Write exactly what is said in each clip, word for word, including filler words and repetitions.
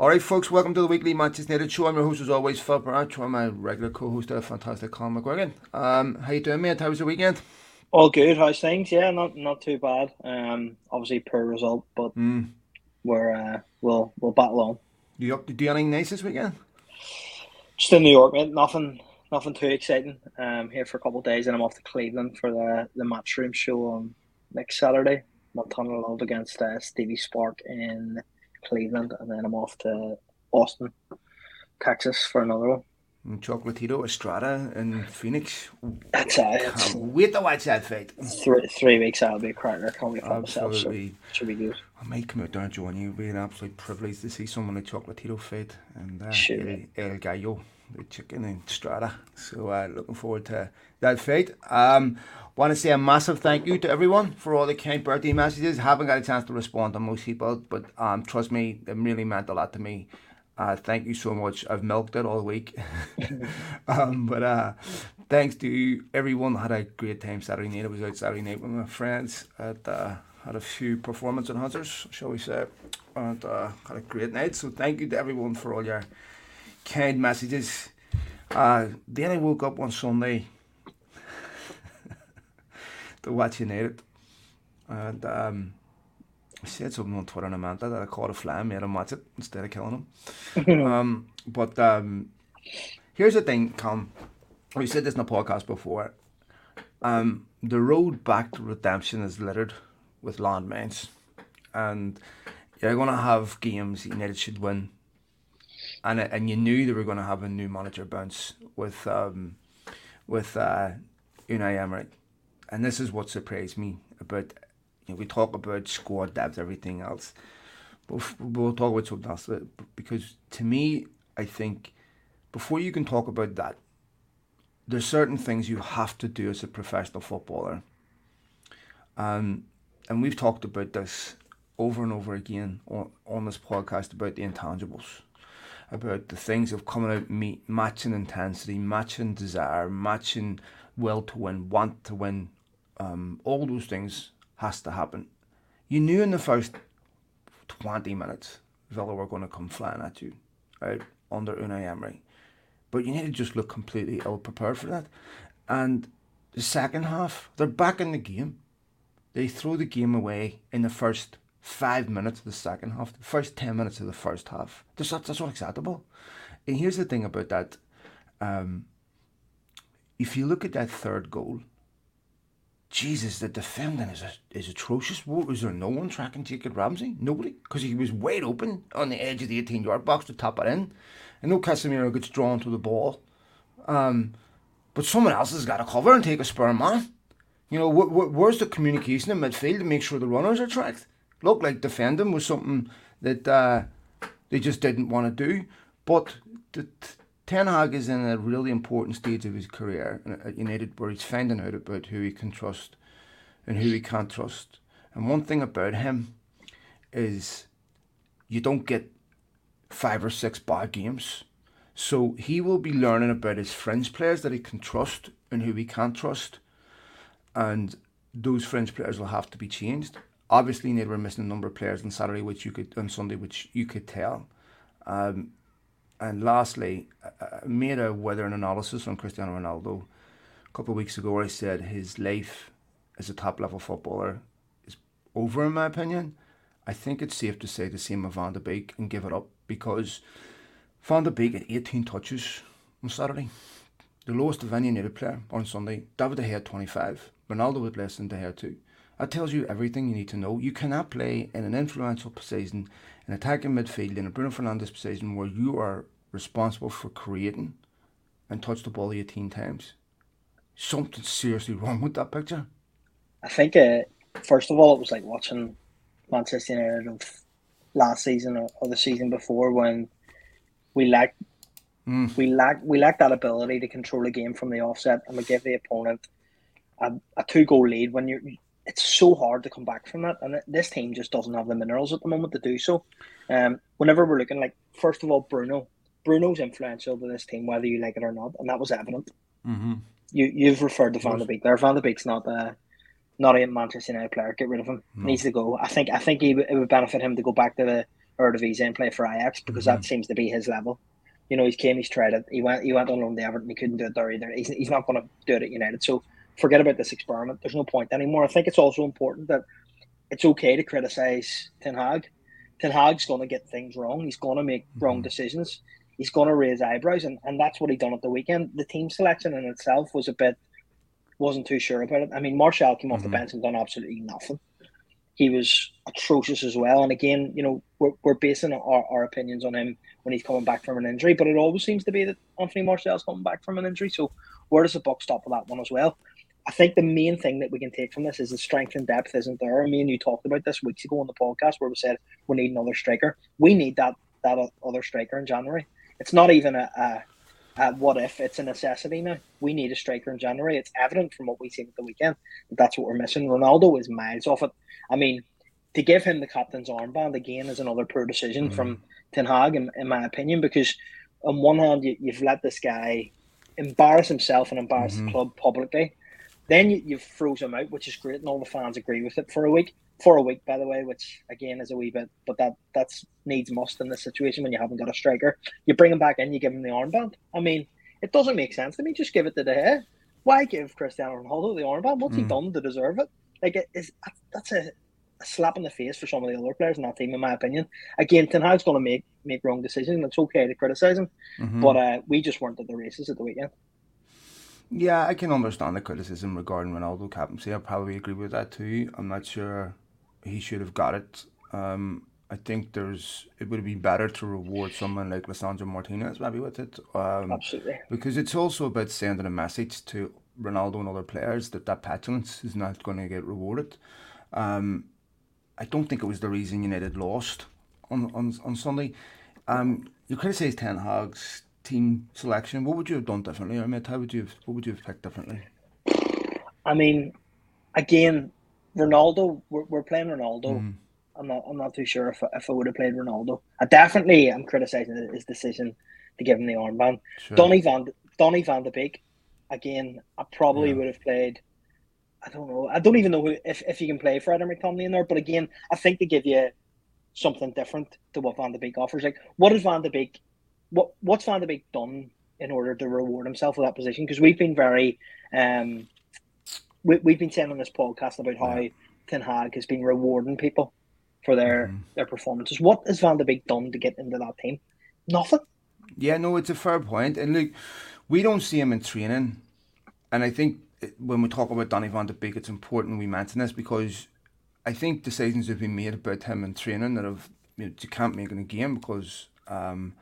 Alright folks, welcome to the weekly Manchester United show. I'm your host as always, Phil Barrancho, and my regular co-host, the fantastic Colin McGuigan. Um, how you doing, mate? How was the weekend? All good, how's things? Yeah, not not too bad. Um, obviously poor result, but mm. we're uh, we'll we'll battle on. You up to do anything nice this weekend? Just in New York, mate, nothing nothing too exciting. Um here for a couple of days and I'm off to Cleveland for the, the matchroom show on next Saturday. Montana Love against uh, Stevie Spark in Cleveland, and then I'm off to Austin, Texas for another one. And Chocolatito Estrada in Phoenix. That's I it. Can't wait to watch that fight. Three, three weeks out, I'll be a cracker. I can't wait for myself. So should be good. I might come out there and join you. It would be an absolute privilege to see someone at Chocolatito fight and uh, El, El Gallo, the chicken in Estrada. So uh, looking forward to that fight. Um, want to say a massive thank you to everyone for all the kind birthday messages. Haven't got a chance to respond to most people, but um, trust me, it really meant a lot to me. Uh, thank you so much. I've milked it all week. um, but uh, thanks to you. Everyone had a great time Saturday night. I was out Saturday night with my friends. I uh, had a few performance enhancers, shall we say. And uh, had a great night. So thank you to everyone for all your kind messages. Uh, then I woke up on Sunday to watch United. And um, I said something on Twitter and I meant that I caught a fly and made him watch it instead of killing him. um, but um, here's the thing, Cam. We said this in a podcast before. Um, the road back to redemption is littered with landmines. And you're going to have games United should win. And and you knew they were going to have a new manager bounce with, um, with uh, Unai Emery. And this is what surprised me about... We talk about squad depth, everything else, but we'll talk about something else. Because to me, I think before you can talk about that, there's certain things you have to do as a professional footballer. Um, and we've talked about this over and over again on, on this podcast about the intangibles, about the things of coming out, meet, matching intensity, matching desire, matching will to win, want to win, um, all those things. Has to happen. You knew in the first twenty minutes Villa were going to come flying at you, right, under Unai Emery, but you need to just look completely ill prepared for that. And the second half, they're back in the game. They throw the game away in the first five minutes of the second half, the first ten minutes of the first half. That's not, that's not acceptable. And here's the thing about that: um, if you look at that third goal. Jesus, the defending is, is atrocious. Was there no one tracking Jacob Ramsey? Nobody? Because he was wide open on the edge of the eighteen-yard box to tap it in. I know Casemiro gets drawn to the ball. Um, but someone else has got to cover and take a spare man. You know, wh- wh- where's the communication in midfield to make sure the runners are tracked? Looked like defending was something that uh, they just didn't want to do. But the t- Ten Hag is in a really important stage of his career at United where he's finding out about who he can trust and who he can't trust. And one thing about him is you don't get five or six bad games. So he will be learning about his fringe players that he can trust and who he can't trust. And those fringe players will have to be changed. Obviously, they were missing a number of players on Saturday, which you could on Sunday, which you could tell. Um, And lastly, I made a weathering analysis on Cristiano Ronaldo a couple of weeks ago. I said his life as a top-level footballer is over, in my opinion. I think it's safe to say the same of Van de Beek and give it up, because Van de Beek had eighteen touches on Saturday, the lowest of any United player on Sunday. David De Gea had twenty-five. Ronaldo had less than De Gea too. That tells you everything you need to know. You cannot play in an influential position, an attacking midfield, in a Bruno Fernandes position where you are responsible for creating and touch the ball eighteen times. Something seriously wrong with that picture. I think, uh, first of all, it was like watching Manchester United last season or, or the season before when we lacked, mm. we lacked, we lacked that ability to control a game from the offset, and we gave the opponent a, a two-goal lead when you're... It's so hard to come back from that, and this team just doesn't have the minerals at the moment to do so. Um, whenever we're looking, like, first of all, Bruno. Bruno's influential to this team, whether you like it or not, and that was evident. Mm-hmm. You, you've referred to Van de Beek there. Van de Beek's not a, not a Manchester United player. Get rid of him. No. Needs to go. I think I think he, it would benefit him to go back to the Eredivisie and play for Ajax, because mm-hmm. that seems to be his level. You know, he came, he's tried it. He went, he went on loan to Everton. He couldn't do it there either. He's, he's not going to do it at United. So forget about this experiment. There's no point anymore. I think it's also important that it's okay to criticise Ten Hag. Ten Hag's going to get things wrong. He's going to make mm-hmm. wrong decisions. He's going to raise eyebrows, and, and that's what he done at the weekend. The team selection in itself was a bit, wasn't too sure about it. I mean, Martial came off mm-hmm. the bench and done absolutely nothing. He was atrocious as well. And again, you know, we're, we're basing our, our opinions on him when he's coming back from an injury, but it always seems to be that Anthony Martial's coming back from an injury. So where does the buck stop with that one as well? I think the main thing that we can take from this is the strength and depth isn't there. I mean, you talked about this weeks ago on the podcast where we said we need another striker. We need that that other striker in January. It's not even a, a, a what if, it's a necessity now. We need a striker in January. It's evident from what we've seen at the weekend that that's what we're missing. Ronaldo is miles off it. I mean, to give him the captain's armband again is another poor decision mm-hmm. from Ten Hag, in, in my opinion, because on one hand, you, you've let this guy embarrass himself and embarrass mm-hmm. the club publicly. Then you, you've froze him out, which is great, and all the fans agree with it for a week. For a week, by the way, which, again, is a wee bit, but that that's needs must in this situation when you haven't got a striker. You bring him back in, you give him the armband. I mean, it doesn't make sense to me. Just give it to De Gea. Why give Cristiano Ronaldo the armband? What's mm. he done to deserve it? Like, it is, that's a, a slap in the face for some of the other players in that team, in my opinion. Again, Ten Hag's going to make, make wrong decisions, and it's okay to criticise him, mm-hmm. but uh, we just weren't at the races at the weekend. Yeah, I can understand the criticism regarding Ronaldo captaincy. I probably agree with that too. I'm not sure he should have got it. Um, I think there's it would have been better to reward someone like Lissandro Martinez maybe with it. Um, Absolutely. Because it's also about sending a message to Ronaldo and other players that that petulance is not going to get rewarded. Um, I don't think it was the reason United lost on on, on Sunday. Um, you criticise Ten Hag's team selection. What would you have done differently, Ahmed? How would you have, what would you have picked differently? I mean, again, Ronaldo, we're, we're playing Ronaldo. Mm. I'm not I'm not too sure if, if I would have played Ronaldo. I definitely am criticising his decision to give him the armband. Sure. Donny Van Donny Van de Beek, again, I probably yeah. would have played, I don't know, I don't even know who, if, if you can play Fred McTominay in there, but again, I think they give you something different to what Van de Beek offers. Like, what is Van de Beek, what what's Van de Beek done in order to reward himself with that position? Because we've been very, um, we, we've been saying on this podcast about how yeah. Ten Hag has been rewarding people for their, mm. their performances. What has Van de Beek done to get into that team? Nothing. Yeah, no, it's a fair point. And look, we don't see him in training. And I think when we talk about Donny Van de Beek, it's important we mention this because I think decisions have been made about him in training that have, you know, you can't make in a game because... Um,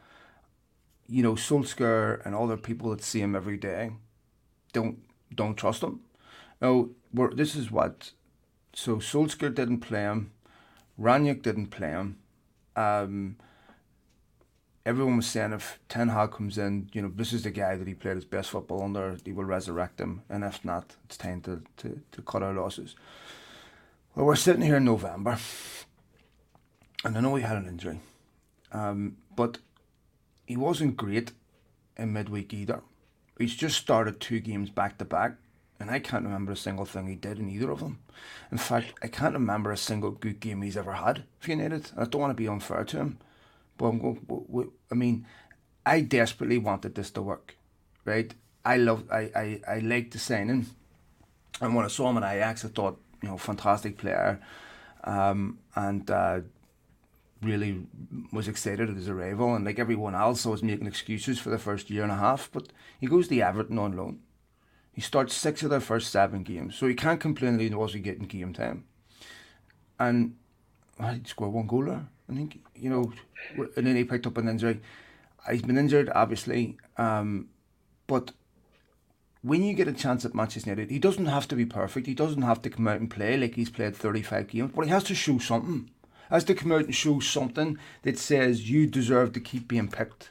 you know, Solskjaer and other people that see him every day don't don't trust him. Now, we're, this is what... So Solskjaer didn't play him. Ranić didn't play him. Um, everyone was saying if Ten Hag comes in, you know, this is the guy that he played his best football under. He will resurrect him. And if not, it's time to, to, to cut our losses. Well, we're sitting here in November. And I know he had an injury. Um, but... He wasn't great in midweek either. He's just started two games back to back, and I can't remember a single thing he did in either of them. In fact, I can't remember a single good game he's ever had for United. I don't want to be unfair to him, but I'm going, I mean, I desperately wanted this to work, right? I love, I, I, I liked the signing, and when I saw him at Ajax, I thought, you know, fantastic player, um, and. Uh, really was excited at his arrival, and like everyone else I was making excuses for the first year and a half, but he goes to Everton on loan. He starts six of their first seven games, so he can't complain that he wasn't getting game time. And well, he scored one goal there, I think, you know, and then he picked up an injury. He's been injured, obviously, um, but when you get a chance at Manchester United, he doesn't have to be perfect, he doesn't have to come out and play like he's played thirty-five games, but he has to show something. Has to come out and show something that says you deserve to keep being picked.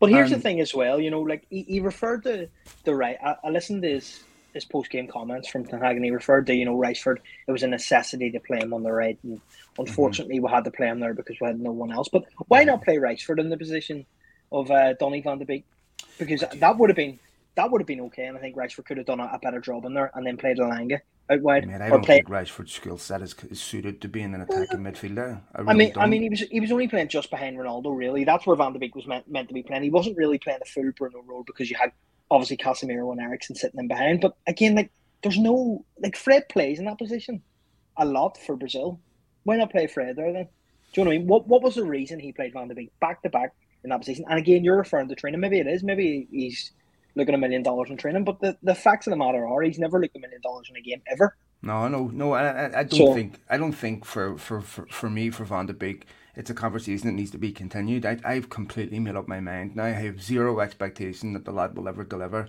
Well, here's um, the thing as well, you know, like he, he referred to the right. I, I listened to his, his post game comments from Ten Hag, and he referred to, you know, Riceford. It was a necessity to play him on the right, and unfortunately, mm-hmm. we had to play him there because we had no one else. But why not play Riceford in the position of uh, Donny Van de Beek? Because that would have been that would have been okay, and I think Riceford could have done a, a better job in there, and then played Elanga out wide. Man, I or don't play... think Rashford's skill set is, is suited to being an attacking well, midfielder. I, really I mean, don't. I mean, he was he was only playing just behind Ronaldo. Really, that's where Van de Beek was meant, meant to be playing. He wasn't really playing the full Bruno role because you had obviously Casemiro and Eriksen sitting in behind. But again, like there's no like Fred plays in that position a lot for Brazil. Why not play Fred there then? Do you know what I mean? What what was the reason he played Van de Beek back to back in that position? And again, you're referring to training. Maybe it is. Maybe he's looking a million dollars in training, but the, the facts of the matter are he's never looked a million dollars in a game ever. No, no, no. I I don't so, think I don't think for, for, for, for me for Van de Beek, it's a conversation that needs to be continued. I I've completely made up my mind now. I have zero expectation that the lad will ever deliver,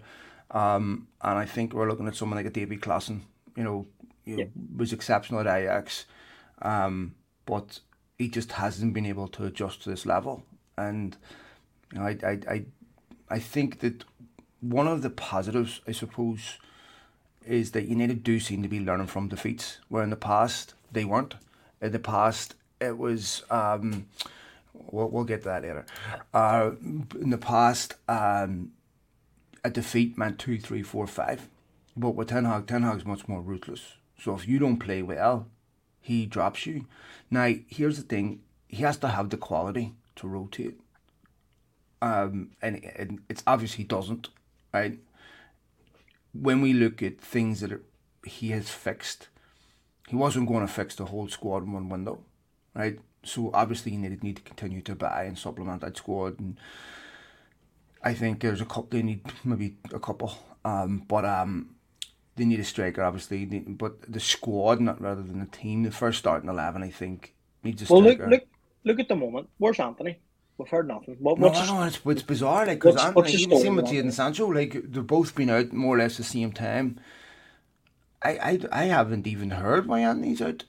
um, and I think we're looking at someone like a David Claassen. You know, he yeah. was exceptional at Ajax, um, but he just hasn't been able to adjust to this level. And you know, I I I I think that. One of the positives, I suppose, is that United do seem to be learning from defeats, where in the past they weren't. In the past, it was, um, we'll, we'll get to that later. Uh, in the past, um, a defeat meant two, three, four, five. But with Ten Hag, Ten Hag's much more ruthless. So if you don't play well, he drops you. Now, here's the thing, he has to have the quality to rotate. Um, and, and it's obvious he doesn't. Right, when we look at things that are, he has fixed, he wasn't going to fix the whole squad in one window, right? So obviously, you need, need to continue to buy and supplement that squad. And I think there's a couple. They need maybe a couple, um, but um, they need a striker, obviously. They, but the squad, not rather than the team, the first starting eleven, I think needs a well, striker. Well, look, look, look at the moment. Where's Anthony? We've heard nothing. What, no, what's, no, it's, it's bizarre. Like, because I'm like, even same with Jadon Sancho, like they've both been out more or less the same time. I, I, I haven't even heard why Anthony's out.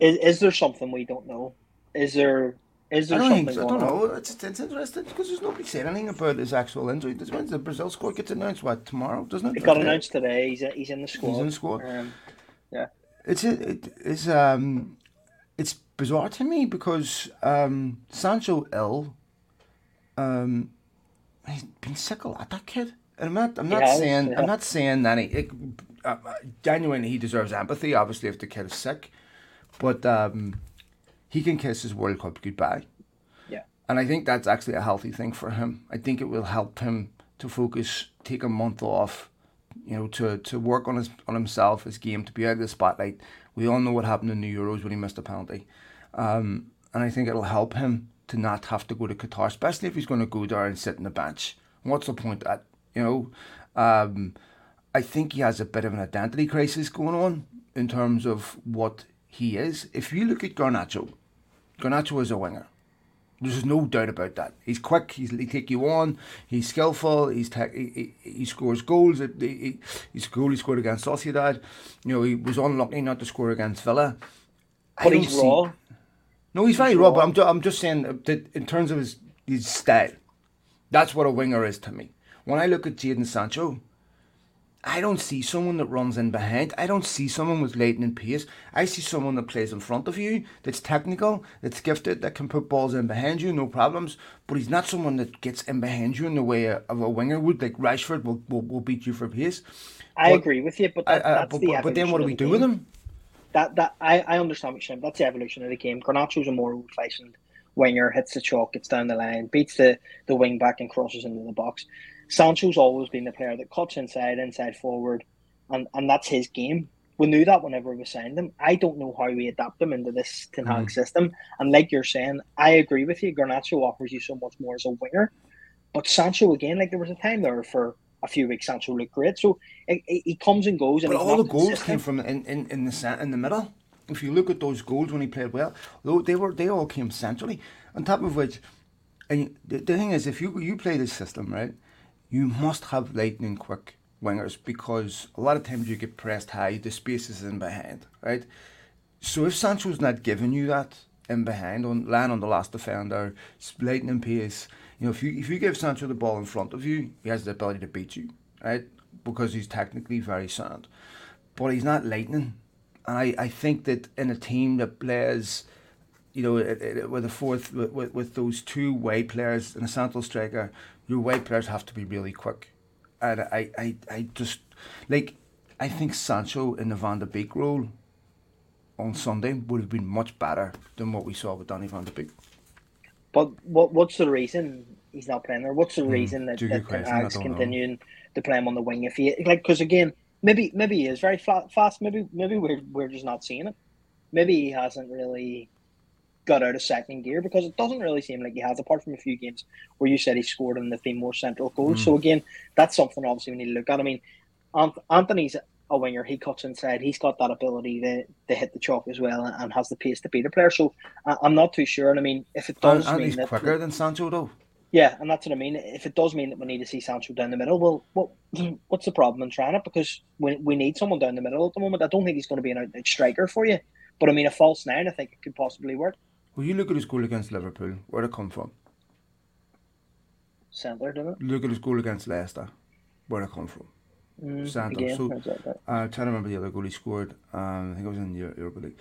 Is, is there something we don't know? Is there is there I something? So. I don't know. It's, it's interesting because there's nobody saying anything about his actual injury. This means the Brazil squad gets announced what tomorrow, doesn't it? It got That's announced it. today. He's a, he's in the squad. He's in the squad. Um, yeah. It's a, it is um, it's bizarre to me because um, Sancho ill. Um, he's been sick a lot, that kid. And I'm not, I'm not yeah, saying, yeah. I'm not saying that he, it, uh, genuinely he deserves empathy, obviously, if the kid is sick, but um, he can kiss his World Cup goodbye. Yeah. And I think that's actually a healthy thing for him. I think it will help him to focus, take a month off, you know, to, to work on his, on himself, his game, to be out of the spotlight. We all know what happened in the Euros when he missed a penalty. Um, and I think it'll help him to not have to go to Qatar, especially if he's going to go there and sit on the bench. What's the point of that? You know, um, I think he has a bit of an identity crisis going on in terms of what he is. If you look at Garnacho, Garnacho is a winger. There's no doubt about that. He's quick. He's, he take you on. He's skillful. He's te- he, he, he scores goals. He, he, he's a goal he scored against Sociedad. You know, he was unlucky not to score against Villa. But he's raw. No, he's very raw, but I'm, ju- I'm just saying that in terms of his, his style, that's what a winger is to me. When I look at Jadon Sancho, I don't see someone that runs in behind. I don't see someone with lightning pace. I see someone that plays in front of you, that's technical, that's gifted, that can put balls in behind you, no problems. But he's not someone that gets in behind you in the way of a winger would. Like Rashford will will, will beat you for pace. I but, agree with you, but that, I, I, that's but, the but, but then what do we do with him? That that I, I understand what you're saying. That's the evolution of the game. Garnacho's a more old-fashioned winger, hits the chalk, gets down the line, beats the, the wing back and crosses into the box. Sancho's always been the player that cuts inside, inside forward, and, and that's his game. We knew that whenever we signed him. I don't know how we adapt him into this Ten Hag mm. system. And like you're saying, I agree with you. Garnacho offers you so much more as a winger. But Sancho, again, like there was a time there for a few weeks, Sancho looked great. So he, he comes and goes. And but all the goals consistent. came from in, in, in the in the middle. If you look at those goals when he played well, they were they all came centrally. On top of which, and the, the thing is, if you you play this system right, you must have lightning quick wingers because a lot of times you get pressed high, the space is in behind, right? So if Sancho's not giving you that in behind, on lying on the last defender, lightning pace. You know, if you if you give Sancho the ball in front of you, he has the ability to beat you, right? Because he's technically very sound. But he's not lightning. And I, I think that in a team that plays, you know, it, it, with a fourth with, with those two wide players and a central striker, your wide players have to be really quick. And I, I, I just, like, I think Sancho in the Van de Beek role on Sunday would have been much better than what we saw with Donny Van de Beek. But what what's the reason he's not playing there? What's the mm, reason that Ten Hag's continuing know. to play him on the wing? If he like, because again, maybe maybe he is very fast. Maybe maybe we're we're just not seeing it. Maybe he hasn't really got out of second gear, because it doesn't really seem like he has, apart from a few games where you said he scored in the three more central goals. Mm. So again, that's something obviously we need to look at. I mean, Anthony's a winger. He cuts inside. He's got that ability to, to hit the chalk as well, and has the pace to beat a player. So I'm not too sure. And I mean, if it does, and, and mean he's that, quicker than Sancho though. Yeah, and that's what I mean. If it does mean that we need to see Sancho down the middle, well, what what's the problem in trying it? Because we we need someone down the middle at the moment. I don't think he's going to be an out striker for you. But I mean, a false nine, I think it could possibly work. Well, you look at his goal against Liverpool. Where'd it come from? Centre, didn't it? Look at his goal against Leicester. Where'd it come from? Mm, Centre. So exactly. I'm trying to remember the other goal he scored. Um, I think it was in the Europa League.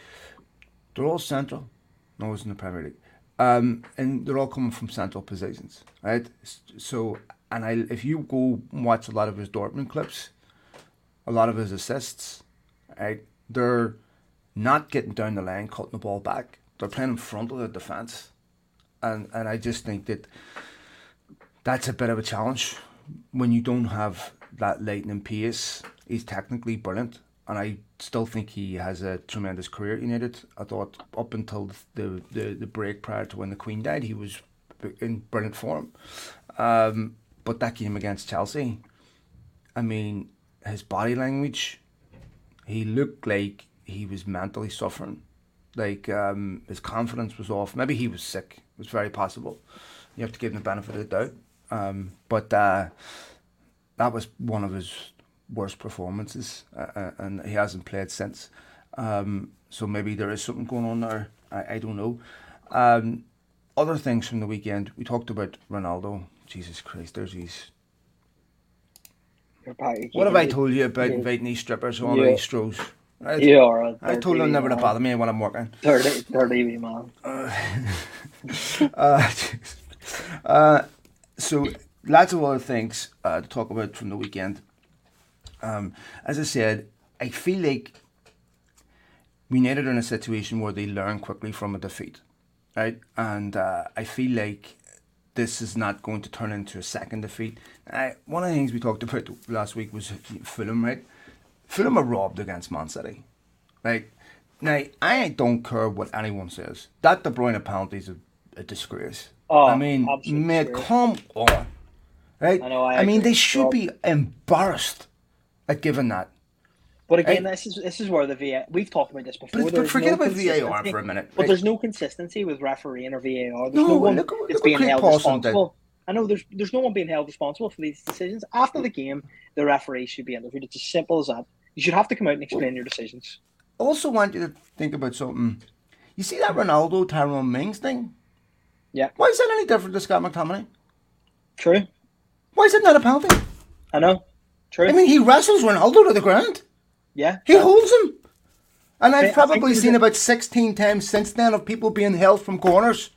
They're all central. No, it's in the Premier League. Um, and they're all coming from central positions, right? So, and I, if you go and watch a lot of his Dortmund clips, a lot of his assists, right, they're not getting down the line, cutting the ball back. They're playing in front of the defence. And and I just think that that's a bit of a challenge when you don't have that lightning pace. He's technically brilliant. And I still think he has a tremendous career at United. I thought up until the, the, the break prior to when the Queen died, he was in brilliant form. Um, but that game against Chelsea, I mean, his body language, he looked like he was mentally suffering. Like, um, his confidence was off. Maybe he was sick. It was very possible. You have to give him the benefit of the doubt. Um, but uh, that was one of his worst performances, uh, and he hasn't played since. Um, so maybe there is something going on there. I, I don't know. Um, other things from the weekend, we talked about Ronaldo. Jesus Christ, there's these... What have I told you about inviting these strippers on yeah. these strolls? Right. You are a I told him never man. to bother me when I'm working. Dirty, dirty wee man. Uh, uh, uh, so lots of other things uh, to talk about from the weekend. Um, as I said, I feel like United are in a situation where they learn quickly from a defeat, right? And uh, I feel like this is not going to turn into a second defeat. I, one of the things we talked about last week was Fulham, right? Fulham are robbed against Man City. Like, now, I don't care what anyone says. That De Bruyne penalty is a, a disgrace. Oh, I mean, mate, come on. Right? I know, I, I mean, they should Rob. be embarrassed at giving that. But again, right? this is this is where the V A R... We've talked about this before. But, but forget no about V A R for a minute. But right? there's no consistency with refereeing or V A R. There's no, no one look, look that's being held responsible. Did. I know there's there's no one being held responsible for these decisions. After the game, the referee should be interviewed. It's as simple as that. You should have to come out and explain your decisions. I also want you to think about something. You see that Ronaldo, Tyrone Mings thing? Yeah. Why is that any different to Scott McTominay? True. Why is it not a penalty? I know. True. I mean, he wrestles Ronaldo to the ground. Yeah. He holds him. And I've probably seen about sixteen times since then of people being held from corners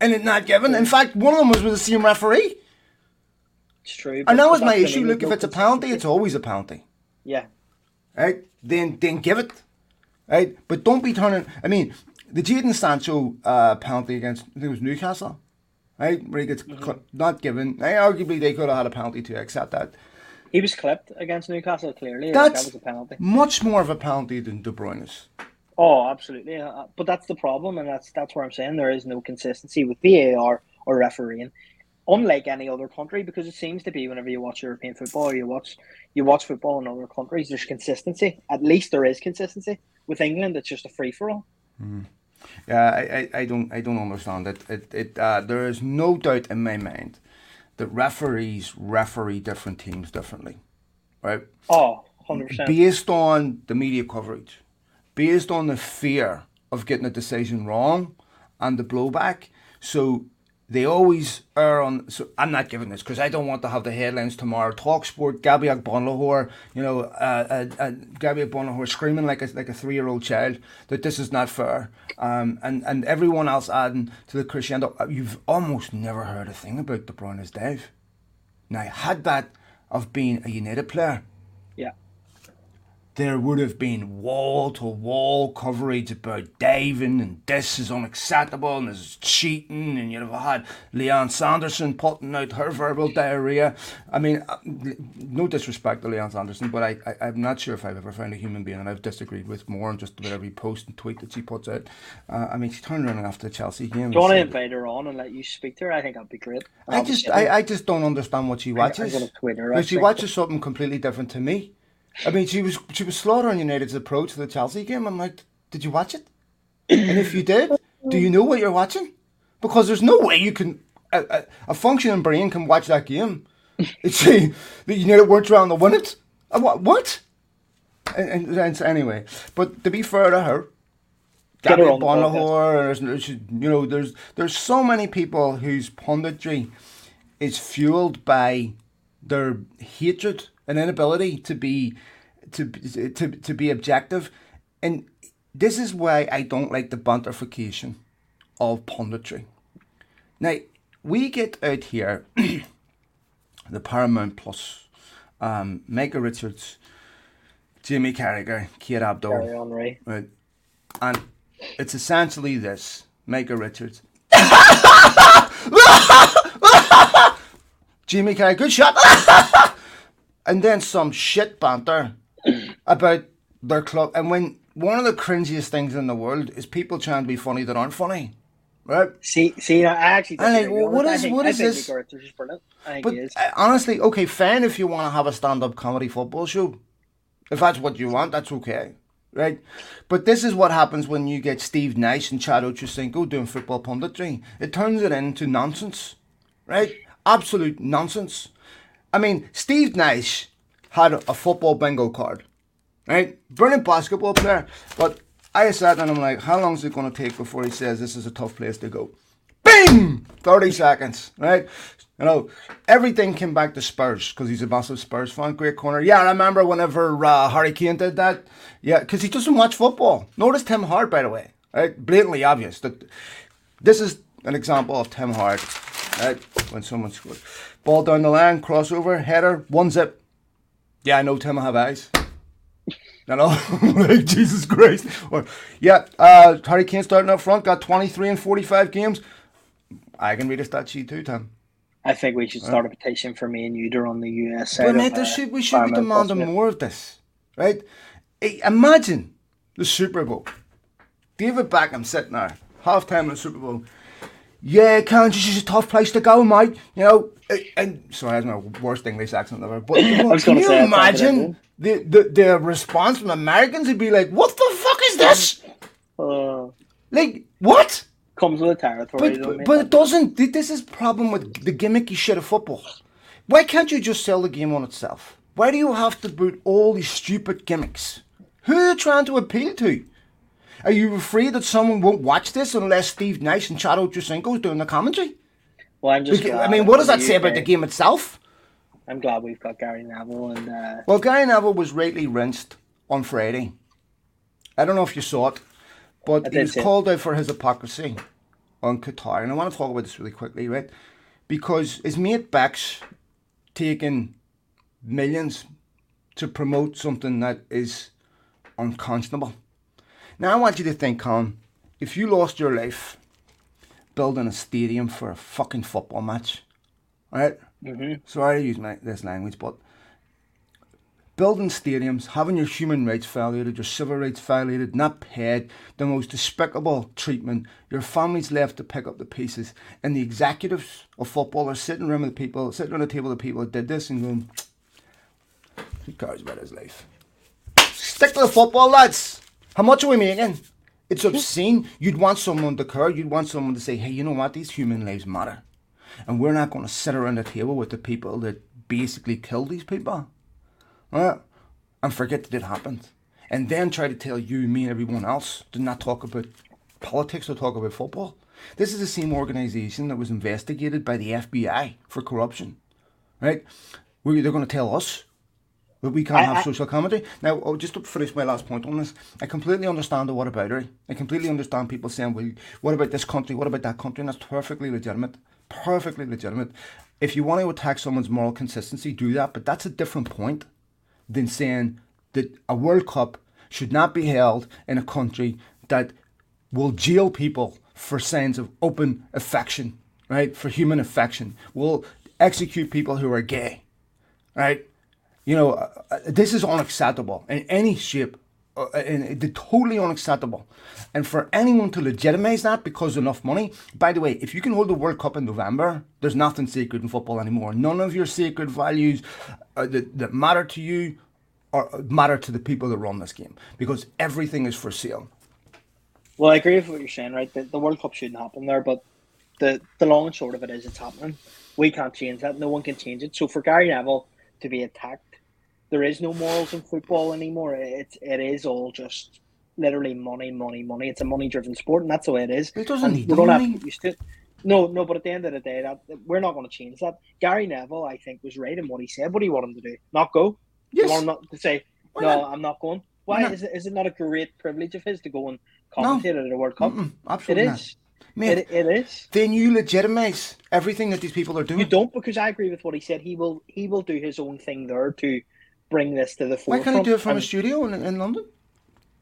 and it not given. In fact, one of them was with the same referee. It's true. And that was my issue. Look, if it's a penalty, it's always a penalty. Yeah. Right? Then then give it. Right? But don't be turning... I mean, the Jadon Sancho uh, penalty against, I think it was Newcastle, right? Where he gets mm-hmm. cut, not given. Now, arguably, they could have had a penalty to accept that. He was clipped against Newcastle, clearly. That's like, that was a penalty. Much more of a penalty than De Bruyne's. Oh, absolutely. Uh, but that's the problem, and that's that's where I'm saying there is no consistency with V A R or refereeing, unlike any other country, because it seems to be whenever you watch European football or you watch you watch football in other countries, there's consistency. At least there is consistency. With England, it's just a free for all. Mm. Yeah, I, I, I don't I don't understand it. It it uh, there is no doubt in my mind that referees referee different teams differently, right? Oh, one hundred percent. Based on the media coverage, based on the fear of getting a decision wrong and the blowback. So they always err on... So I'm not giving this because I don't want to have the headlines tomorrow. Talk Sport, Gabby Agbonlahor, you know, uh, uh, uh, Gabby Agbonlahor screaming like a, like a three-year-old child that this is not fair. Um, and, and everyone else adding to the crescendo. You've almost never heard a thing about De Bruyne's dive. Now, had that of being a United player... Yeah. there would have been wall-to-wall coverage about diving and this is unacceptable and this is cheating, and you'd have had Leanne Sanderson putting out her verbal diarrhoea. I mean, no disrespect to Leanne Sanderson, but I, I, I'm not sure if I've ever found a human being that I've disagreed with more on just about every post and tweet that she puts out. Uh, I mean, she turned around after the Chelsea game. Do you want to invite her on and let you speak to her? I think that'd be great. And I just I, I just don't understand what she watches. I'm going to tweet her. Now, she watches something completely different to me. I mean, she was she was slaughtering United's approach to the Chelsea game. I'm like, did you watch it? And if you did, do you know what you're watching? Because there's no way you can a, a functioning brain can watch that game. See that United weren't trying to win it. What? What? And, and, and anyway, but to be fair to her, Gabby Agbonlahor, you know, there's there's so many people whose punditry is fueled by their hatred. An inability to be to, to to be objective. And this is why I don't like the banterification of punditry. Now, we get out here, the Paramount Plus, um, Michael Richards, Jimmy Carragher, Kate Abdul. Right? Right. And it's essentially this. Michael Richards. Jimmy Carragher, good shot. And then some shit banter about their club. And when one of the cringiest things in the world is people trying to be funny that aren't funny, right? See, see, I actually don't like, well, what is, I think, what is I this? Think is I think but is. Honestly, okay, fine if you want to have a stand-up comedy football show. If that's what you want, that's okay, right? But this is what happens when you get Steve Nash and Chad Ochocinco doing football punditry. It turns it into nonsense, right? Absolute nonsense. I mean, Steve Nash had a football bingo card, right? Brilliant basketball player. But I sat and I'm like, how long is it going to take before he says this is a tough place to go? Bing! thirty seconds, right? You know, everything came back to Spurs because he's a massive Spurs fan. Great corner. Yeah, I remember whenever uh, Harry Kane did that. Yeah, because he doesn't watch football. Notice Tim Howard, by the way. Right? Blatantly obvious. That this is an example of Tim Howard. Right, when someone scored. Ball down the line, crossover, header, one zip. Yeah, I know Tim, I have eyes. You know, like, Jesus Christ. Or, yeah, uh, Harry Kane starting up front, got twenty-three in forty-five games. I can read a stat sheet too, Tim. I think we should start right. a petition for me and you to run the U S side. But mate, uh, should, we should be demanding possible. more of this, right? Hey, imagine the Super Bowl. David Beckham sitting there, halftime in the Super Bowl. Yeah, Kansas is a tough place to go, mate. You know, and sorry, that's my worst English accent ever. But you know, can you imagine the, the, the response from Americans? Would be like, "What the fuck is this?" Uh, like, what? Comes with the territory. But, but, but it doesn't. This is the problem with the gimmicky shit of football. Why can't you just sell the game on itself? Why do you have to boot all these stupid gimmicks? Who are you trying to appeal to? Are you afraid that someone won't watch this unless Steve Nash and Chad Ochocinco is doing the commentary? Well, I'm just. Because, I mean, what does that say about the game itself? I'm glad we've got Gary Neville and. Uh... Well, Gary Neville was rightly rinsed on Friday. I don't know if you saw it, but he was called out for his hypocrisy on Qatar, and I want to talk about this really quickly, right? Because his mate Beck's taking millions to promote something that is unconscionable. Now, I want you to think, Colin, if you lost your life building a stadium for a fucking football match, right? Mm-hmm. Sorry to use my, this language, but building stadiums, having your human rights violated, your civil rights violated, not paid, the most despicable treatment, your family's left to pick up the pieces, and the executives of football are sitting around with the people, sitting around the table with the people that did this and going, who cares about his life? Stick to the football, lads! How much are we making? It's obscene. You'd want someone to care. You'd want someone to say, hey, you know what? These human lives matter. And we're not going to sit around the table with the people that basically killed these people. Right? And forget that it happened. And then try to tell you, me, and everyone else to not talk about politics or talk about football. This is the same organisation that was investigated by the F B I for corruption. Right? They're going to tell us. But we can't I, have I, social commentary. Now, oh, just to finish my last point on this, I completely understand the whataboutery. I completely understand people saying, well, what about this country? What about that country? And that's perfectly legitimate. Perfectly legitimate. If you want to attack someone's moral consistency, do that. But that's a different point than saying that a World Cup should not be held in a country that will jail people for signs of open affection, right? For human affection, will execute people who are gay, right? You know, uh, this is unacceptable in any shape, uh, and it's totally unacceptable. And for anyone to legitimize that because enough money, by the way, if you can hold the World Cup in November, there's nothing sacred in football anymore. None of your sacred values uh, that, that matter to you or matter to the people that run this game, because everything is for sale. Well, I agree with what you're saying, right? The, the World Cup shouldn't happen there, but the, the long and short of it is it's happening. We can't change that. No one can change it. So for Gary Neville to be attacked, there is no morals in football anymore. It, it is all just literally money, money, money. It's a money-driven sport, and that's the way it is. It doesn't and need we're money. We're going to have to get used to it. No, no, but at the end of the day, that we're not going to change that. Gary Neville, I think, was right in what he said. What do you want him to do? Not go? Yes. You want him not to say, Why no, not? I'm not going? Why? Not? Is, it, is it not a great privilege of his to go and commentate no. at a World Cup? Mm-mm, absolutely it is. Mate, it, it is. Then you legitimise everything that these people are doing. You don't, because I agree with what he said. He will he will do his own thing there to bring this to the forefront. Why can't he do it from and, a studio in, in London?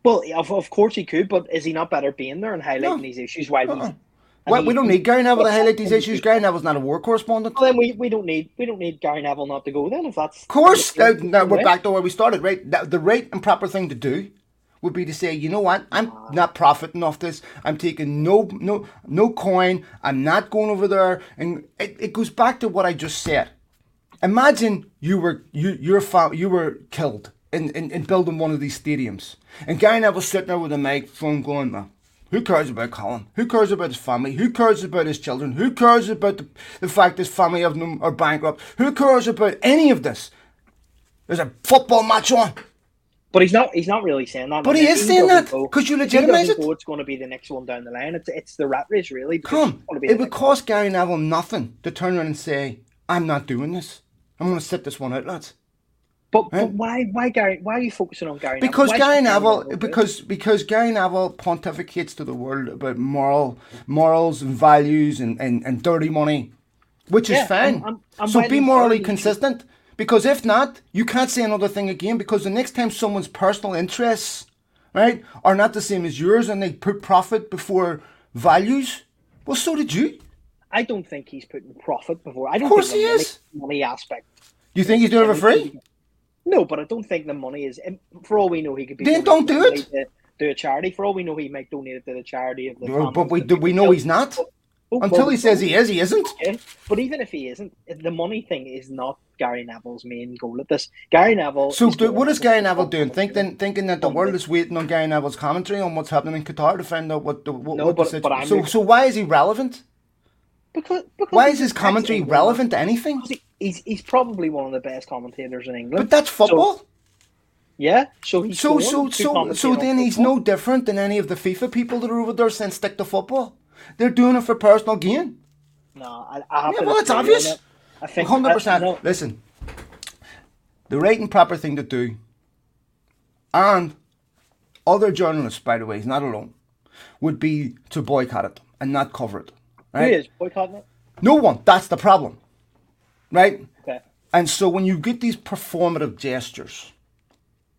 Well, of, of course he could, but is he not better being there and highlighting no. these issues? Why uh-uh. Well, he, we don't need Gary Neville to highlight these issues. Gary Neville's not a war correspondent. Well, then we, we don't need we don't need Gary Neville not to go then, if that's... Of course! Now, now we're back to where we started, right? The right and proper thing to do would be to say, you know what, I'm not profiting off this. I'm taking no no no coin. I'm not going over there. And it, it goes back to what I just said. Imagine you were you your fam- you were killed in, in, in building one of these stadiums. And Gary Neville's sitting there with a microphone going, well, who cares about Colin? Who cares about his family? Who cares about his children? Who cares about the, the fact his family of them are bankrupt? Who cares about any of this? There's a football match on. But he's not. He's not really saying that. But he is saying that because you legitimise it. It's going to be the next one down the line. It's it's the rat race, really. Come, it would cost Gary Neville nothing to turn around and say, "I'm not doing this. I'm going to sit this one out, lads." But, right? but why? Why Gary? Why are you focusing on Gary? Because Neville? Gary Neville. Neville because because Gary Neville pontificates to the world about moral morals and values and, and, and dirty money, which yeah, is fine. I'm, I'm, I'm so be morally consistent. Because if not, you can't say another thing again, because the next time someone's personal interests, right, are not the same as yours and they put profit before values, well, so did you. I don't think he's putting profit before. I don't of course think he is. Money aspect. You think he's doing it for free? No, but I don't think the money is. For all we know, he could be. Then don't do it. To, to a charity. For all we know, he might donate it to the charity of the. No, but we do we know he's not. Oh, Until well, he says he is, he isn't. But even if he isn't, the money thing is not Gary Neville's main goal at this. Gary Neville. So, do, what is Gary Neville doing? Think, then, thinking that the world is waiting on Gary Neville's commentary on what's happening in Qatar to find out what the what, no, what but, the situation. But I'm so, really, so why is he relevant? Because, because why is his commentary relevant to anything? He, he's he's probably one of the best commentators in England. But that's football. So, yeah, so he's so so so so then he's football. No different than any of the FIFA people that are over there saying stick to football. They're doing it for personal gain. No, I, I have yeah, to well, it's obvious. It. I think one hundred percent. No. Listen, the right and proper thing to do, and other journalists, by the way, he's not alone, would be to boycott it and not cover it. Right? Who is boycotting it? No one. That's the problem. Right? Okay. And so when you get these performative gestures,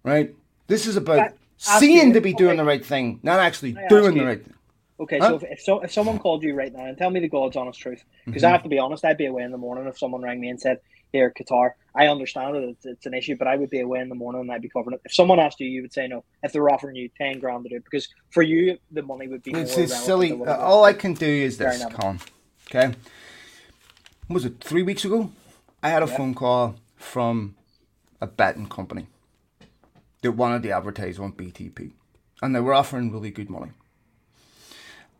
right, this is about that, seeing to be doing okay. the right thing, not actually I doing the right thing. Okay, huh? so if if, so, if someone called you right now and tell me the God's honest truth, because mm-hmm. I have to be honest, I'd be away in the morning if someone rang me and said, here, Qatar, I understand it, it's, it's an issue, but I would be away in the morning and I'd be covering it. If someone asked you, you would say no. If they were offering you ten grand to do it, because for you, the money would be it's more It's silly. Uh, all I can do is this, Colin. Okay? What was it, three weeks ago? I had a yeah. phone call from a betting company that wanted to advertise on B T P, and they were offering really good money.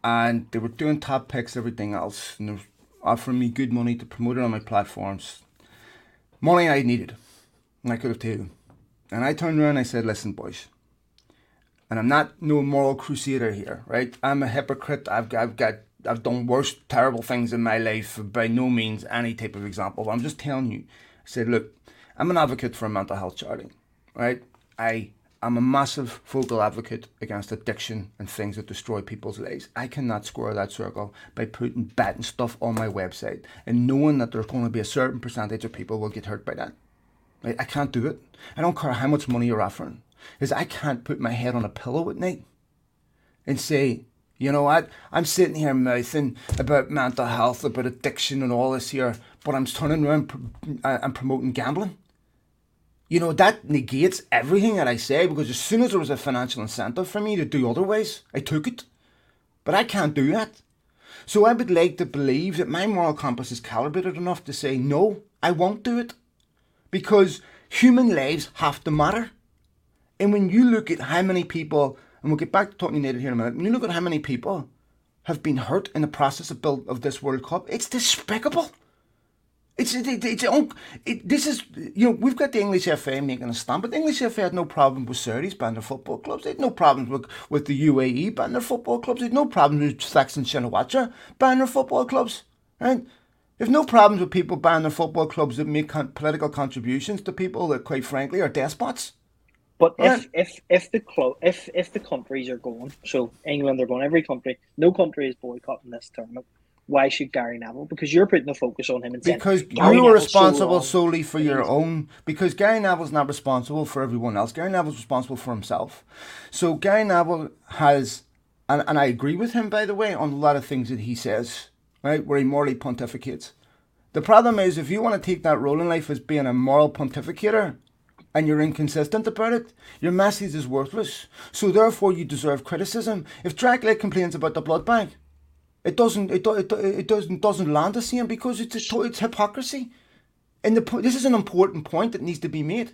And they were doing top picks, everything else, and they were offering me good money to promote it on my platforms. Money I needed, and I could have taken. And I turned around and I said, listen, boys, and I'm not no moral crusader here, right? I'm a hypocrite. I've, I've, got, I've done worse, terrible things in my life, by no means any type of example. But I'm just telling you. I said, look, I'm an advocate for a mental health charity, right? I... I'm a massive vocal advocate against addiction and things that destroy people's lives. I cannot square that circle by putting betting stuff on my website and knowing that there's going to be a certain percentage of people will get hurt by that. Like, I can't do it. I don't care how much money you're offering. Is I can't put my head on a pillow at night and say, you know what, I'm sitting here mouthing about mental health, about addiction and all this here, but I'm turning around and promoting gambling. You know, that negates everything that I say, because as soon as there was a financial incentive for me to do otherwise, I took it. But I can't do that. So I would like to believe that my moral compass is calibrated enough to say, no, I won't do it. Because human lives have to matter. And when you look at how many people, and we'll get back to talking United here in a minute, when you look at how many people have been hurt in the process of build of this World Cup, it's despicable. It's, it's, it's it, this is, you know, we've got the English F A making a stamp, but the English F A had no problem with Saudis banning their football clubs. They had no problems with, with the U A E banning their football clubs. They had no problems with Sax and Shinawatra banning their football clubs. Right? They have no problems with people banning their football clubs that make con- political contributions to people that, quite frankly, are despots. But right? if if if the club if if the countries are going, so England are going, every country, no country is boycotting this tournament. Why should Gary Neville? Because you're putting the focus on him. And because you are responsible so solely for your own. Because Gary Neville's not responsible for everyone else. Gary Neville's responsible for himself. So Gary Neville has, and, and I agree with him, by the way, on a lot of things that he says, right, where he morally pontificates. The problem is, if you want to take that role in life as being a moral pontificator, and you're inconsistent about it, your message is worthless. So therefore, you deserve criticism. If Dracula complains about the blood bank, It doesn't. It, do, it, it doesn't. Doesn't land the same, because it's a, it's hypocrisy, and the this is an important point that needs to be made.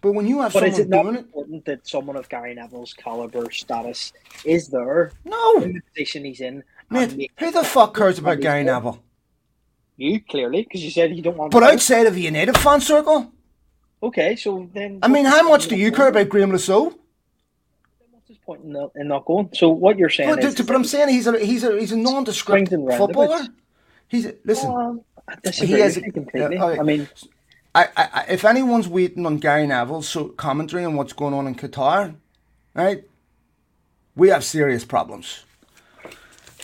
But when you have but someone doing it, but is it not important that someone of Gary Neville's caliber, status, is there? No. In the position he's in, mate. Who the fuck cares about Gary Neville? You clearly, because you said you don't want. But to outside of the United fan circle. Okay, so then. I mean, how much do you care about Graham Lasso? Point in, the, in not going. So what you're saying? But, is, to, but I'm saying he's a he's a he's a nondescript footballer. He's a, listen. Um, I disagree he is completely. Uh, I, I mean, I, I if anyone's waiting on Gary Neville's so commentary on what's going on in Qatar, right? We have serious problems.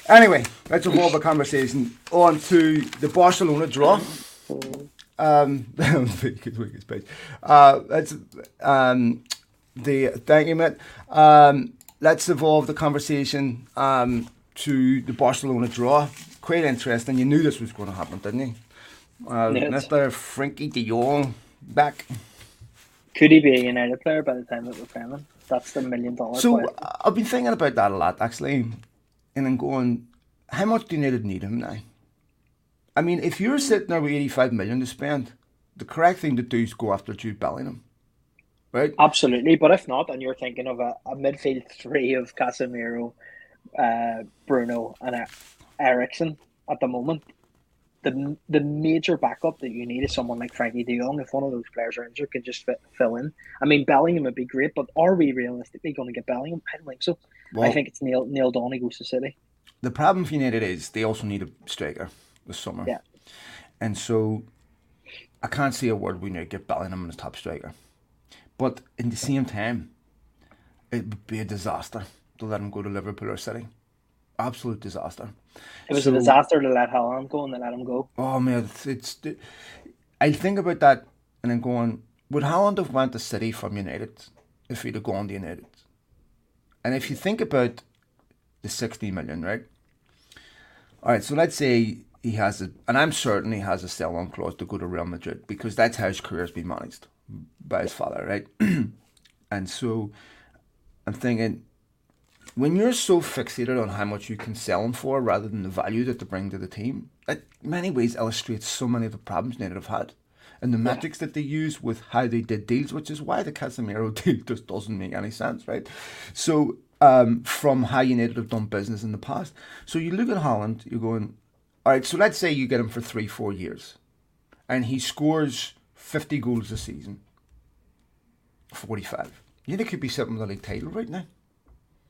Anyway, let's evolve the conversation on to the Barcelona draw. Um, uh, that's um. The thank you, mate. Um, let's evolve the conversation um, to the Barcelona draw. Quite interesting. You knew this was going to happen, didn't you? Uh, Mister Frankie de Jong back. Could he be a United player by the time that we're playing him? That's the million dollar So question. I've been thinking about that a lot, actually, and I'm going, how much do United need him now? I mean, if you're sitting there with eighty-five million to spend, the correct thing to do is go after Jude Bellingham. Right. Absolutely, but if not, and you're thinking of a, a midfield three of Casemiro, uh, Bruno, and uh, Eriksen at the moment, the the major backup that you need is someone like Frankie de Jong. If one of those players are injured, can just fit, fill in. I mean, Bellingham would be great, but are we realistically going to get Bellingham? I don't think so. Well, I think it's Neil Neil Donny goes to City. The problem for United is they also need a striker this summer. Yeah, and so I can't see a world we need to get Bellingham as top striker. But in the same time, it would be a disaster to let him go to Liverpool or City. Absolute disaster. It was so, a disaster to let Haaland go and then let him go. Oh, man. It's, it's, I think about that and I'm going, would Haaland have went to City from United if he'd have gone to United? And if you think about the sixty million, right? All right, so let's say he has, a, and I'm certain he has a sell-on clause to go to Real Madrid, because that's how his career has been managed by his father, right? And so I'm thinking, when you're so fixated on how much you can sell them for rather than the value that they bring to the team, that in many ways illustrates so many of the problems United have had. And the yeah. metrics that they use with how they did deals, which is why the Casemiro deal just doesn't make any sense, right? So um, from how United have done business in the past. So you look at Haaland, you're going, all right, so let's say you get him for three, four years and he scores fifty goals a season. forty-five. United could be sitting with a league title right now.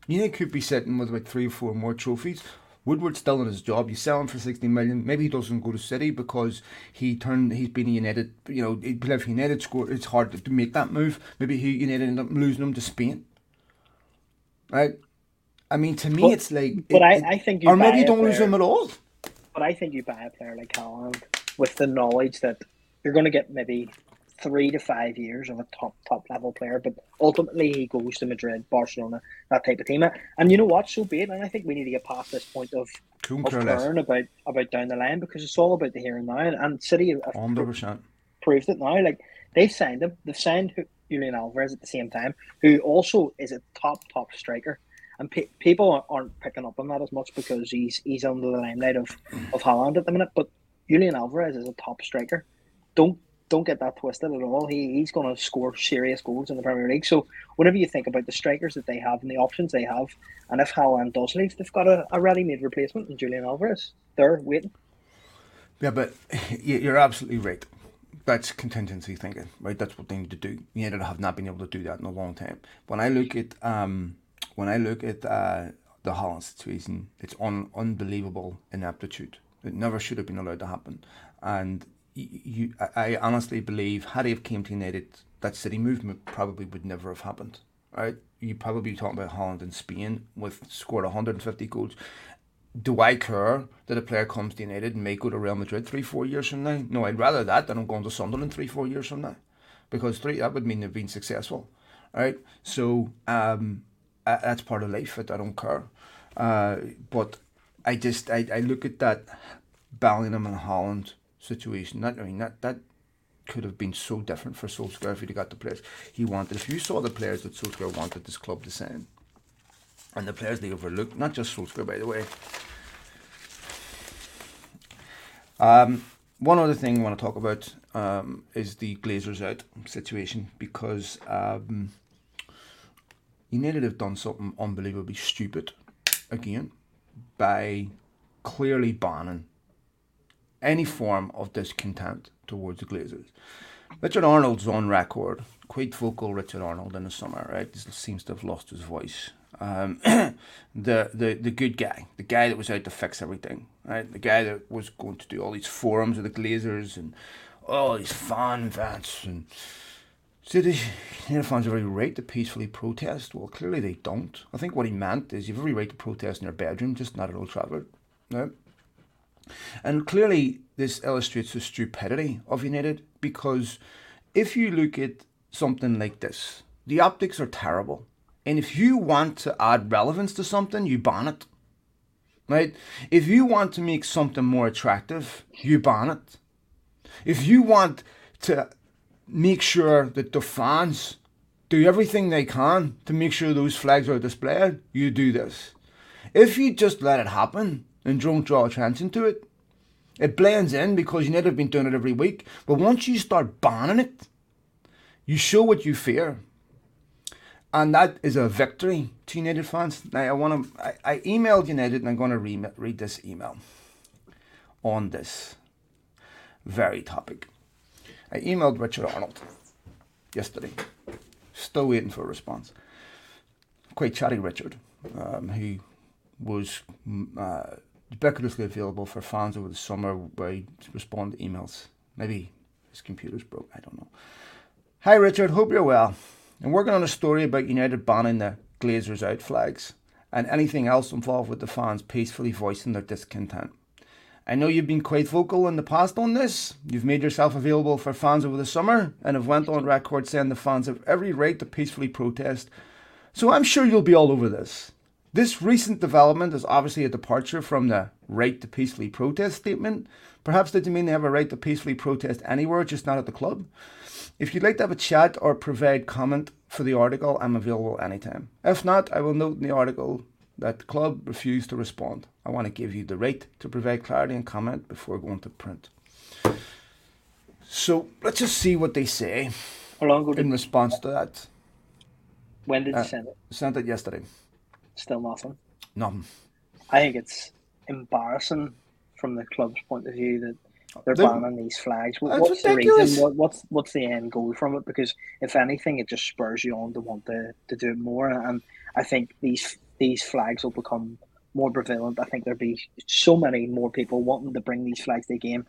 United could be sitting with about three or four more trophies. Woodward's still in his job. You sell him for sixty million. Maybe he doesn't go to City because he turned. He's been United. You know, he played for United. Score. It's hard to, to make that move. Maybe he United end up losing him to Spain. Right. I mean, to me, but, it's like. But it, I, it, I think. You or maybe you don't player, lose him at all. But I think you buy a player like Haaland with the knowledge that you're going to get maybe three to five years of a top top level player, but ultimately he goes to Madrid, Barcelona, that type of team. And you know what? So be it. And I think we need to get past this point of concern about about down the line, because it's all about the here and now. And City have one hundred percent proved it now. Like they've signed him. They've signed Julian Alvarez at the same time, who also is a top top striker. And pe- people aren't picking up on that as much because he's he's under the limelight of of Haaland at the minute. But Julian Alvarez is a top striker. Don't don't get that twisted at all. He he's going to score serious goals in the Premier League. So whenever you think about the strikers that they have and the options they have, and if Haaland does leave, they've got a, a ready-made replacement in Julian Alvarez. They're waiting. Yeah, but you're absolutely right. That's contingency thinking, right? That's what they need to do. You know, they have not been able to do that in a long time. When I look at um, when I look at uh, the Haaland situation, it's on unbelievable ineptitude. It never should have been allowed to happen. And you, I honestly believe, had he came to United, that City movement probably would never have happened. Right? You probably be talking about Haaland in Spain, with scored one hundred fifty goals. Do I care that a player comes to United and may go to Real Madrid three, four years from now? No, I'd rather that than I'm going to Sunderland three, four years from now, because three that would mean they've been successful. Right? So um, that's part of life. I don't care. Uh, but I just I, I look at that Bellingham and Haaland situation. That I mean that that could have been so different for Solskjaer if he'd got the players he wanted. If you saw the players that Solskjaer wanted this club to sign, and the players they overlooked, not just Solskjaer, by the way. Um, one other thing I want to talk about um, is the Glazers out situation, because um, United have done something unbelievably stupid again by clearly banning any form of discontent towards the Glazers. Richard Arnold's on record, quite vocal Richard Arnold in the summer, right? He seems to have lost his voice. Um, the, the the good guy, the guy that was out to fix everything, right? The guy that was going to do all these forums with the Glazers and all these fan events. And so the United fans have every right to peacefully protest. Well, clearly they don't. I think what he meant is you have every right to protest in your bedroom, just not at Old Trafford. No. And clearly this illustrates the stupidity of United, because if you look at something like this, the optics are terrible. And if you want to add relevance to something, you ban it. Right? If you want to make something more attractive, you ban it. If you want to make sure that the fans do everything they can to make sure those flags are displayed, you do this. If you just let it happen and don't draw attention to it, it blends in, because you never have been doing it every week. But once you start banning it, you show what you fear. And that is a victory to United fans. Now, I want to. I, I emailed United, and I'm going to re- read this email on this very topic. I emailed Richard Arnold yesterday. Still waiting for a response. Quite chatty Richard, um, who was uh, ubiquitously available for fans over the summer, where he'd respond to emails. Maybe his computer's broke, I don't know. Hi Richard, hope you're well. I'm working on a story about United banning the Glazers out flags and anything else involved with the fans peacefully voicing their discontent. I know you've been quite vocal in the past on this. You've made yourself available for fans over the summer and have went on record saying the fans have every right to peacefully protest. So I'm sure you'll be all over this. This recent development is obviously a departure from the right to peacefully protest statement. Perhaps did you mean they have a right to peacefully protest anywhere, just not at the club? If you'd like to have a chat or provide comment for the article, I'm available anytime. If not, I will note in the article that the club refused to respond. I want to give you the right to provide clarity and comment before going to print. So let's just see what they say in response to that. When did uh, you send it? Sent it yesterday. Still nothing. Nothing. I think it's embarrassing from the club's point of view that they're banning these flags. What's the reason? What, what's what's the end goal from it? Because if anything, it just spurs you on to want to, to do more. And I think these these flags will become more prevalent. I think there'll be so many more people wanting to bring these flags to the game.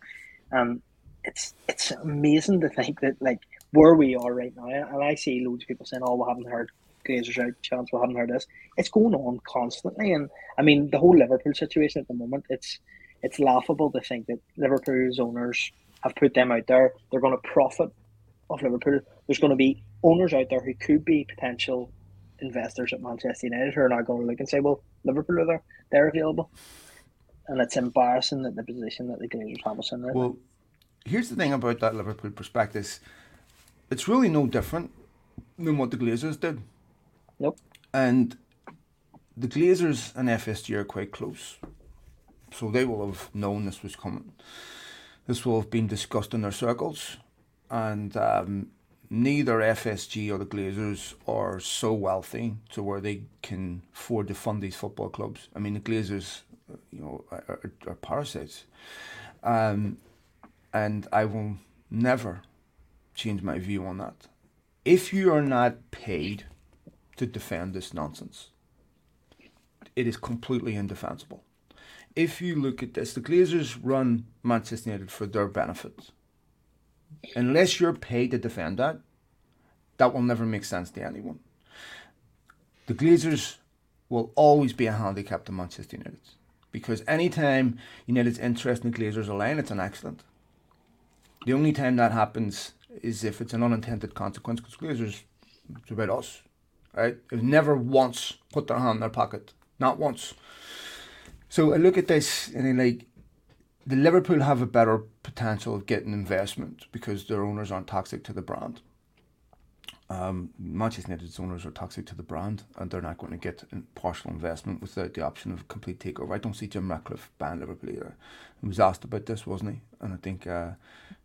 And it's it's amazing to think that, like, where we are right now, and I see loads of people saying, "Oh, we haven't heard Glazers out chants, we haven't heard this." It's going on constantly. And I mean, the whole Liverpool situation at the moment, it's It's laughable to think that Liverpool's owners have put them out there. They're going to profit of Liverpool, there's going to be owners out there who could be potential investors at Manchester United who are now going to look and say, well, Liverpool are there, they're available. And it's embarrassing that the position that the Glazers have us in right now. Well, here's the thing about that Liverpool prospectus. It's really no different than what the Glazers did. Nope. And the Glazers and F S G are quite close. So they will have known this was coming. This will have been discussed in their circles. And um, neither F S G or the Glazers are so wealthy to where they can afford to fund these football clubs. I mean, the Glazers, you know, are, are parasites. Um, and I will never change my view on that. If you are not paid to defend this nonsense, it is completely indefensible. If you look at this, the Glazers run Manchester United for their benefit. Unless you're paid to defend that, that will never make sense to anyone. The Glazers will always be a handicap to Manchester United, because any time United's interest in the Glazers align, it's an accident. The only time that happens is if it's an unintended consequence, because Glazers, it's about us, right? They've never once put their hand in their pocket. Not once. So I look at this and I'm like, the Liverpool have a better potential of getting investment because their owners aren't toxic to the brand. Um, Manchester United's owners are toxic to the brand and they're not going to get partial investment without the option of a complete takeover. I don't see Jim Ratcliffe ban Liverpool either. He was asked about this, wasn't he? And I think uh,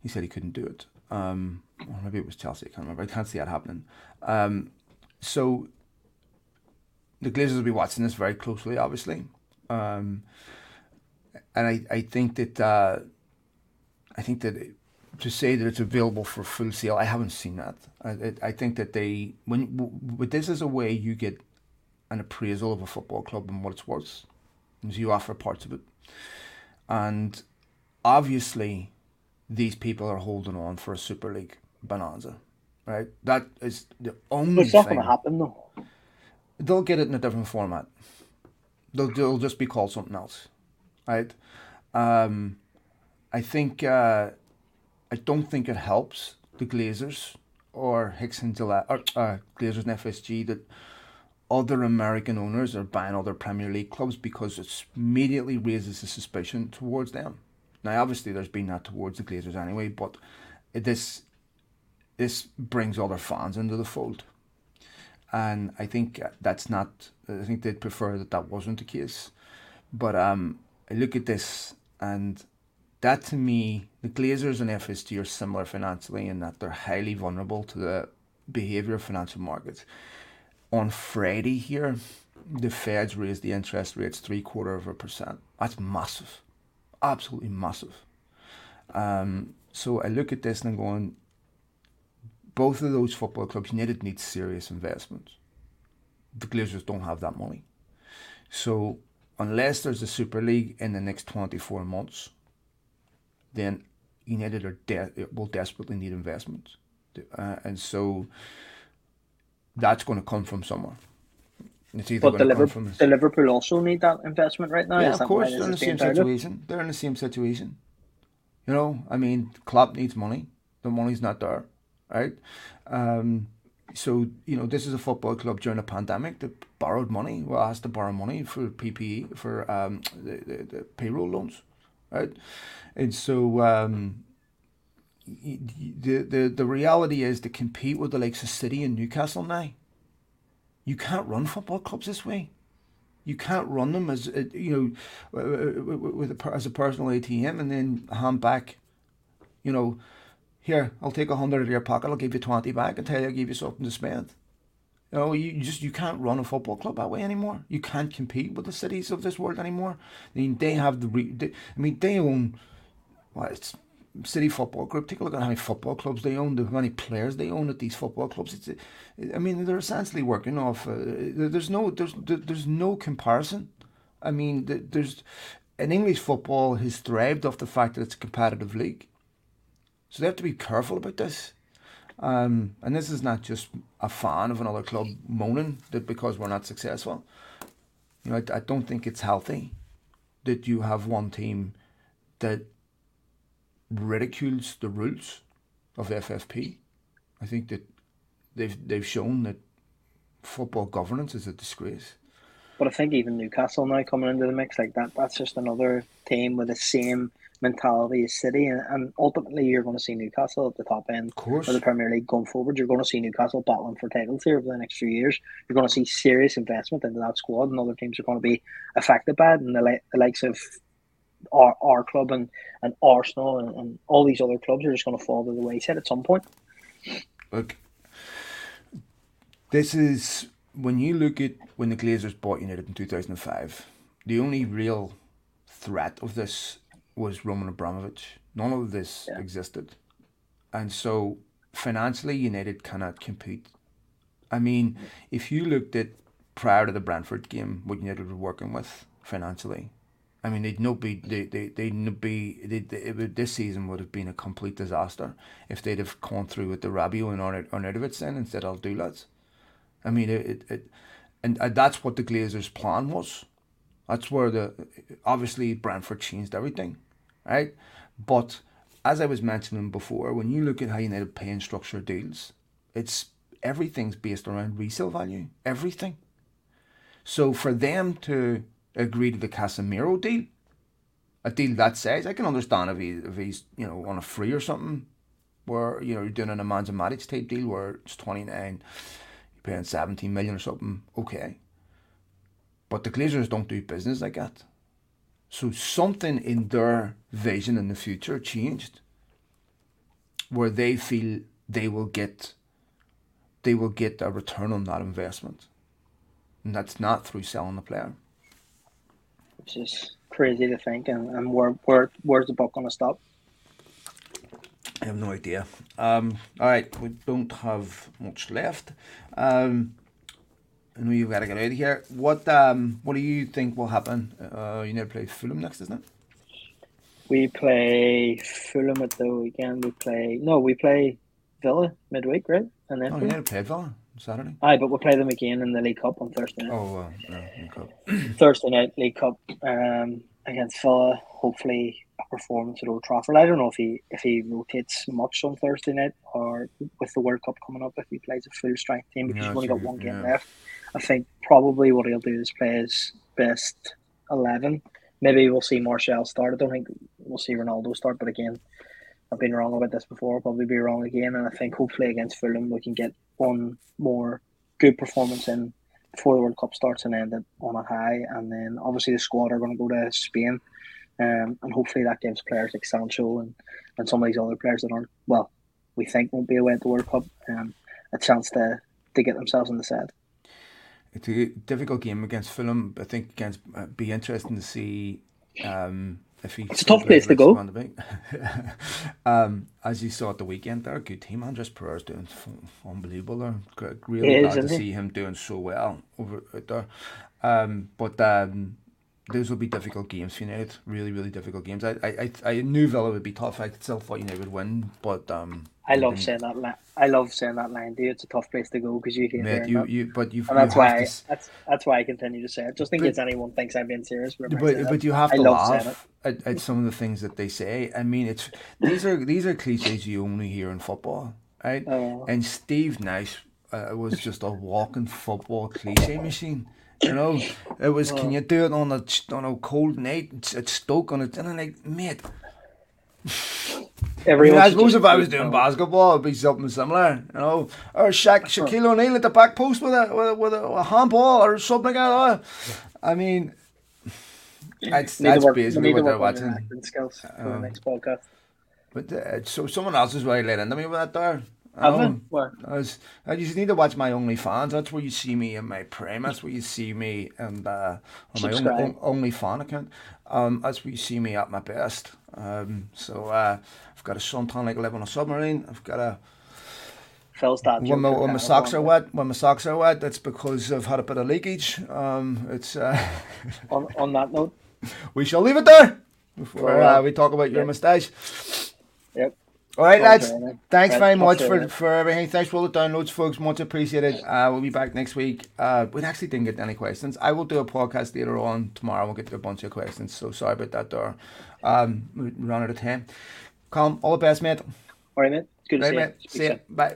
he said he couldn't do it. Um, or maybe it was Chelsea, I can't remember. I can't see that happening. Um, so the Glazers will be watching this very closely, obviously. Um, and I, I think that uh, I think that it, to say that it's available for full sale, I haven't seen that. I, it, I think that they when w- with this is a way you get an appraisal of a football club and what it's worth, because you offer parts of it, and obviously these people are holding on for a Super League bonanza, right? That is the only it's thing. It's not going to happen though. They'll get it in a different format. They'll, they'll just be called something else, right? Um, I think uh, I don't think it helps the Glazers or Hicks and Gillette or uh, Glazers and F S G that other American owners are buying other Premier League clubs, because it immediately raises the suspicion towards them. Now, obviously, there's been that towards the Glazers anyway, but this this brings other fans into the fold. And I think that's not, I think they'd prefer that that wasn't the case. But um, I look at this, and that to me, the Glazers and F S G are similar financially in that they're highly vulnerable to the behaviour of financial markets. On Friday here, the Feds raised the interest rates three quarter of a percent. That's massive, absolutely massive. Um, so I look at this and I'm going, both of those football clubs, United needs serious investment. The Glazers don't have that money. So unless there's a Super League in the next twenty-four months, then United are de- will desperately need investment. Uh, and so that's going to come from somewhere. It's either but the, Liber- from the Liverpool also need that investment right now? Yeah, is of course. They're in the same situation. They're in the same situation. You know, I mean, Klopp needs money. The money's not there. Right, um, so you know this is a football club during a pandemic that borrowed money. Well, asked to borrow money for P P E for um, the, the, the payroll loans, right? And so um, the the the reality is to compete with the likes of City and Newcastle now. You can't run football clubs this way. You can't run them as you know with a, as a personal A T M and then hand back, you know. Here, I'll take a hundred out of your pocket, I'll give you twenty back and tell you I'll give you something to spend. You know, you just you can't run a football club that way anymore. You can't compete with the cities of this world anymore. I mean, they have the re- they, I mean, they own well, it's City Football Group. Take a look at how many football clubs they own, how many players they own at these football clubs. It's, I mean, they're essentially working off. Uh, there's no there's there's no comparison. I mean, there's and English football has thrived off the fact that it's a competitive league. So they have to be careful about this. Um, and this is not just a fan of another club moaning that because we're not successful. You know, I, I don't think it's healthy that you have one team that ridicules the rules of F F P I think that they've they've shown that football governance is a disgrace. But I think even Newcastle now coming into the mix like that, that's just another team with the same mentality as City, and, and ultimately you're going to see Newcastle at the top end of, course. of the Premier League going forward. You're going to see Newcastle battling for titles here over the next few years. You're going to see serious investment into that squad, and other teams are going to be affected by it, and the, li- the likes of our, our club and, and Arsenal and, and all these other clubs are just going to fall to the wayside at some point. Look, this is... When you look at when the Glazers bought United in two thousand five, the only real threat of this was Roman Abramovich. None of this yeah. existed. And so financially, United cannot compete. I mean, if you looked at prior to the Brentford game, what United were working with financially, I mean, they'd no be, they, they, they'd be, they, they, it would, this season would have been a complete disaster if they'd have gone through with the Rabiot and Arnautovic then instead of Dulac. I mean, it, it, it and, and that's what the Glazers' plan was. That's where the, obviously, Brentford changed everything, right? But as I was mentioning before, when you look at how United pay and structure deals, it's everything's based around resale value, everything. So for them to agree to the Casemiro deal, a deal that size, I can understand if, he, if he's, you know, on a free or something, where, you know, you're doing an Nemanja Matic type deal where it's twenty-nine paying seventeen million or something, okay. But the Glazers don't do business like that. So something in their vision in the future changed, where they feel they will get they will get a return on that investment. And that's not through selling the player. It's just crazy to think, and, and where where where's the buck gonna stop? I have no idea. Um, all right, we don't have much left. Um, I know you've got to get out of here. What um, what do you think will happen? Uh, you never play Fulham next, isn't it? We play Fulham at the weekend. We play no, we play Villa midweek, right? And then oh, you never play Villa on Saturday. Aye, but we'll play them again in the League Cup on Thursday night. Oh, uh, no, League Cup. Thursday night League Cup um, against Villa. Hopefully. A performance at Old Trafford. I don't know if he if he rotates much on Thursday night, or with the World Cup coming up, if he plays a full strength team, because no, he's only got one game yeah. left. I think probably what he'll do is play his best eleven. Maybe we'll see Martial start. I don't think we'll see Ronaldo start, but again, I've been wrong about this before. I'll probably be wrong again, and I think hopefully against Fulham we can get one more good performance in before the World Cup starts and end it on a high. And then obviously the squad are going to go to Spain. Um, and hopefully that gives players like Sancho and, and some of these other players that aren't, well, we think won't be away at the World Cup, um, a chance to, to get themselves on the side. It's a difficult game against Fulham. I think against uh, be interesting to see um, if he. It's a tough place to go. um, as you saw at the weekend, they're a good team. Andres Pereira's doing f- unbelievable. They're really glad to see him doing so well over out there. Um, but. Um, Those will be difficult games for United. Really, really difficult games. I, I, I knew Villa would be tough. I still thought United would win, but um. I love saying that line. I love saying that line, dude. It's a tough place to go because you hate Mate, you, that. you, but you've, and that's you why I, to... that's that's why I continue to say it. Just in but, case anyone thinks I'm being serious. But but, but you have to laugh at, at some of the things that they say. I mean, it's these are these are cliches you only hear in football, right? Oh. And Steve Nash uh, was just a walking football cliche machine. You know, it was, well, can you do it on a, on a cold night at Stoke on a dinner night? Mate. I, mean, I suppose if I was doing basketball, it would be something similar, you know. Or Sha- Shaquille O'Neal at the back post with a, with a, with a handball or something like that. I mean, that's, that's work, basically what they're watching. Skills um, for the next podcast. But uh, so someone else is really led into me with that there. Um, I, was, I just need to watch my OnlyFans. That's where you see me in my prime. That's where you see me and uh, on my only, on, OnlyFan account. Um, that's where you see me at my best. Um, so uh, I've got a suntan like I live on a submarine. I've got a when my, when my socks are wet. When my socks are wet, that's because I've had a bit of leakage. Um, it's uh, on on that note, we shall leave it there before uh, we talk about your yep. moustache. Yep. All right, lads. Thanks very much for, for everything. Thanks for all the downloads, folks. Much appreciated. Uh, we'll be back next week. Uh, we actually didn't get any questions. I will do a podcast later on tomorrow. We'll get to a bunch of questions. So sorry about that, Dora. Um, we ran out of time. Colm, all the best, mate. All right, mate. Good to see you. See you. Bye.